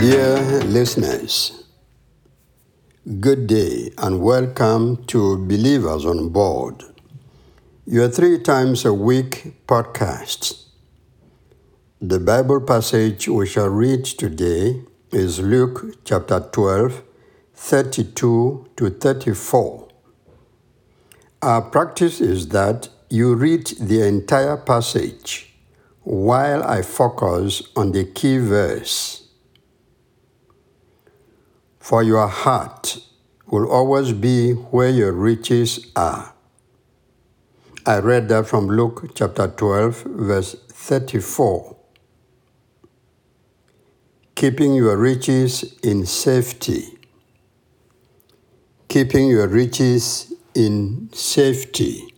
Dear listeners, good day and welcome to Believers on Board, your 3 times a week podcast. The Bible passage we shall read today is Luke chapter 12, 32 to 34. Our practice is that you read the entire passage while I focus on the key verse. For your heart will always be where your riches are. I read that from Luke chapter 12, verse 34. Keeping your riches in safety. Keeping your riches in safety.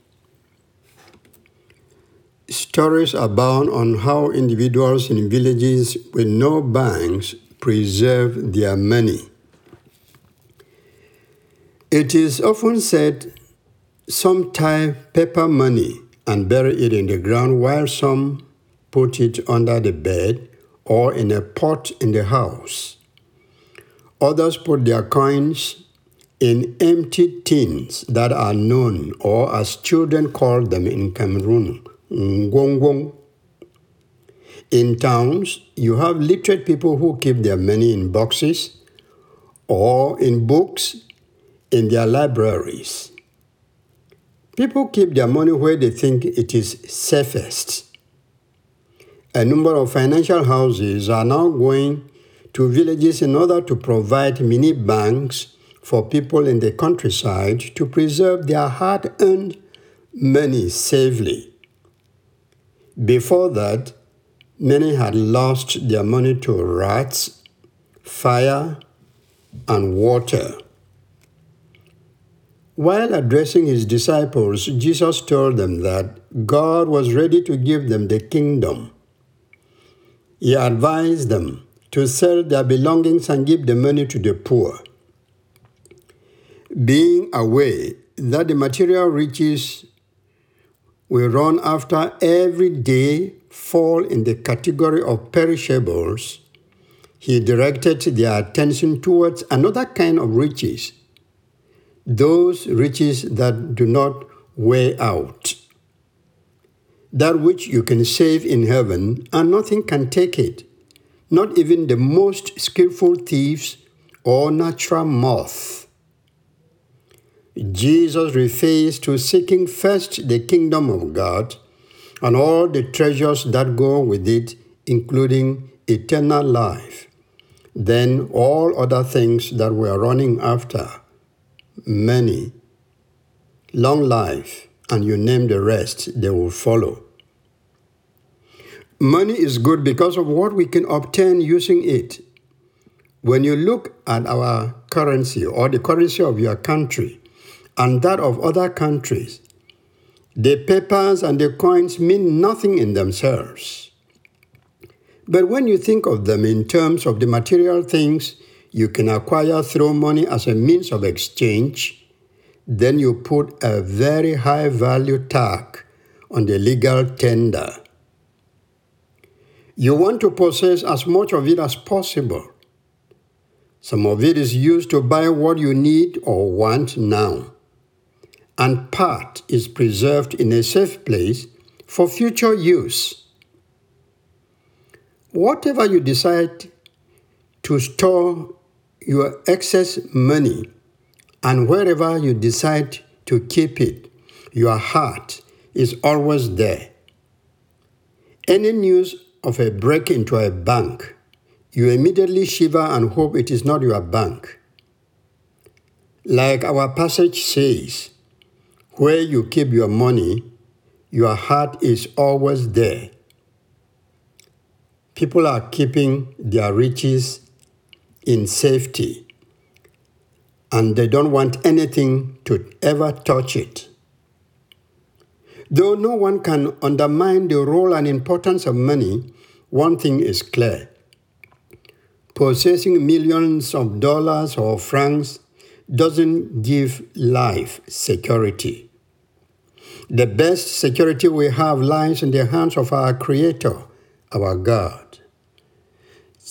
Stories abound on how individuals in villages with no banks preserve their money. It is often said some tie paper money and bury it in the ground while some put it under the bed or in a pot in the house. Others put their coins in empty tins that are known, or as children call them in Cameroon, ngongong. In towns, you have literate people who keep their money in boxes or in books in their libraries. People keep their money where they think it is safest. A number of financial houses are now going to villages in order to provide mini banks for people in the countryside to preserve their hard-earned money safely. Before that, many had lost their money to rats, fire, and water. While addressing his disciples, Jesus told them that God was ready to give them the kingdom. He advised them to sell their belongings and give the money to the poor, being aware that the material riches we run after every day fall in the category of perishables. He directed their attention towards another kind of riches, those riches that do not wear out. That which you can save in heaven, and nothing can take it, not even the most skillful thieves or natural moth. Jesus refers to seeking first the kingdom of God and all the treasures that go with it, including eternal life, then all other things that we are running after: money, long life, and you name the rest, they will follow. Money is good because of what we can obtain using it. When you look at our currency or the currency of your country and that of other countries, the papers and the coins mean nothing in themselves. But when you think of them in terms of the material things you can acquire through money as a means of exchange, then you put a very high value tag on the legal tender. You want to possess as much of it as possible. Some of it is used to buy what you need or want now, and part is preserved in a safe place for future use. Whatever you decide to store your excess money, and wherever you decide to keep it, your heart is always there. Any news of a break into a bank, you immediately shiver and hope it is not your bank. Like our passage says, where you keep your money, your heart is always there. People are keeping their riches in safety, and they don't want anything to ever touch it. Though no one can undermine the role and importance of money, one thing is clear. Possessing millions of dollars or francs doesn't give life security. The best security we have lies in the hands of our Creator, our God.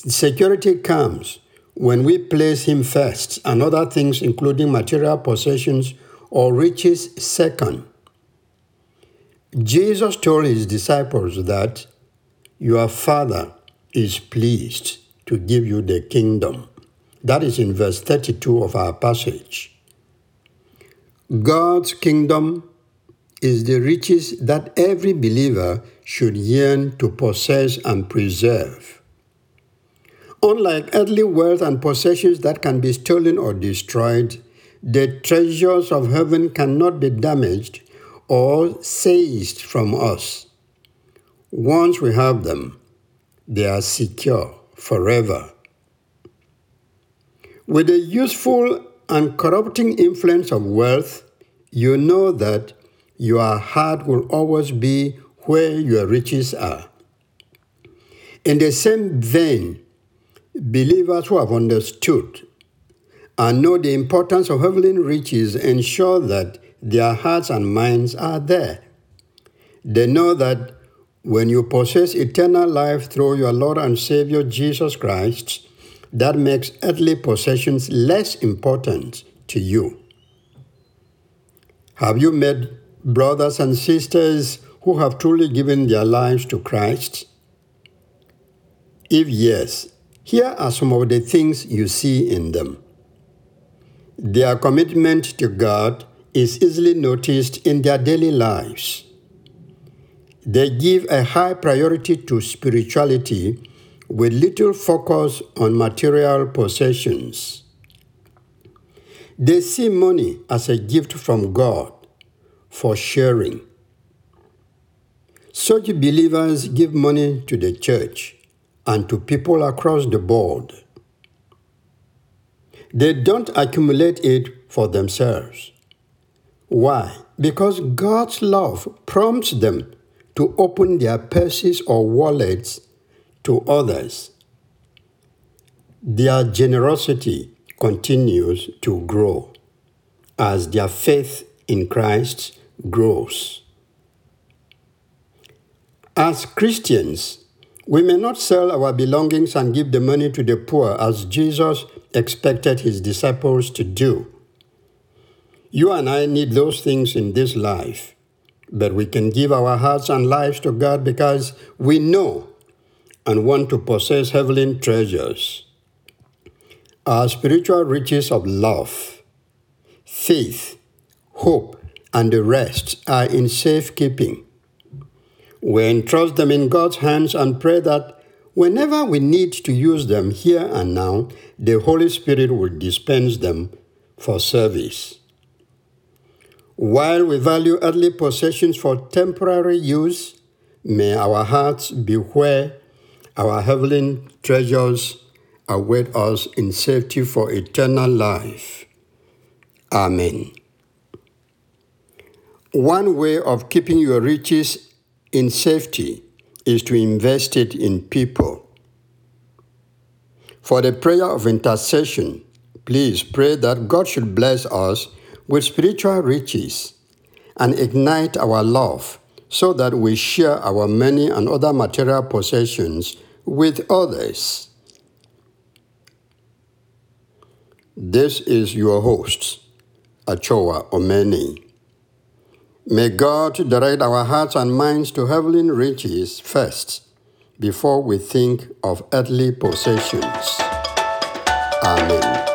Security comes when we place Him first, and other things, including material possessions or riches, second. Jesus told His disciples that your Father is pleased to give you the kingdom. That is in verse 32 of our passage. God's kingdom is the riches that every believer should yearn to possess and preserve. Unlike earthly wealth and possessions that can be stolen or destroyed, the treasures of heaven cannot be damaged or seized from us. Once we have them, they are secure forever. With the useful and corrupting influence of wealth, you know that your heart will always be where your riches are. In the same vein, believers who have understood and know the importance of heavenly riches ensure that their hearts and minds are there. They know that when you possess eternal life through your Lord and Savior Jesus Christ, that makes earthly possessions less important to you. Have you met brothers and sisters who have truly given their lives to Christ? If yes, here are some of the things you see in them. Their commitment to God is easily noticed in their daily lives. They give a high priority to spirituality with little focus on material possessions. They see money as a gift from God for sharing. Such believers give money to the church and to people across the board. They don't accumulate it for themselves. Why? Because God's love prompts them to open their purses or wallets to others. Their generosity continues to grow as their faith in Christ grows. As Christians, we may not sell our belongings and give the money to the poor as Jesus expected His disciples to do. You and I need those things in this life, but we can give our hearts and lives to God because we know and want to possess heavenly treasures. Our spiritual riches of love, faith, hope, and the rest are in safekeeping. We entrust them in God's hands and pray that whenever we need to use them here and now, the Holy Spirit will dispense them for service. While we value earthly possessions for temporary use, may our hearts be where our heavenly treasures await us in safety for eternal life. Amen. One way of keeping your riches in safety is to invest it in people. For the prayer of intercession, please pray that God should bless us with spiritual riches and ignite our love so that we share our money and other material possessions with others. This is your host, Achoa Omeni. May God direct our hearts and minds to heavenly riches first, before we think of earthly possessions. Amen.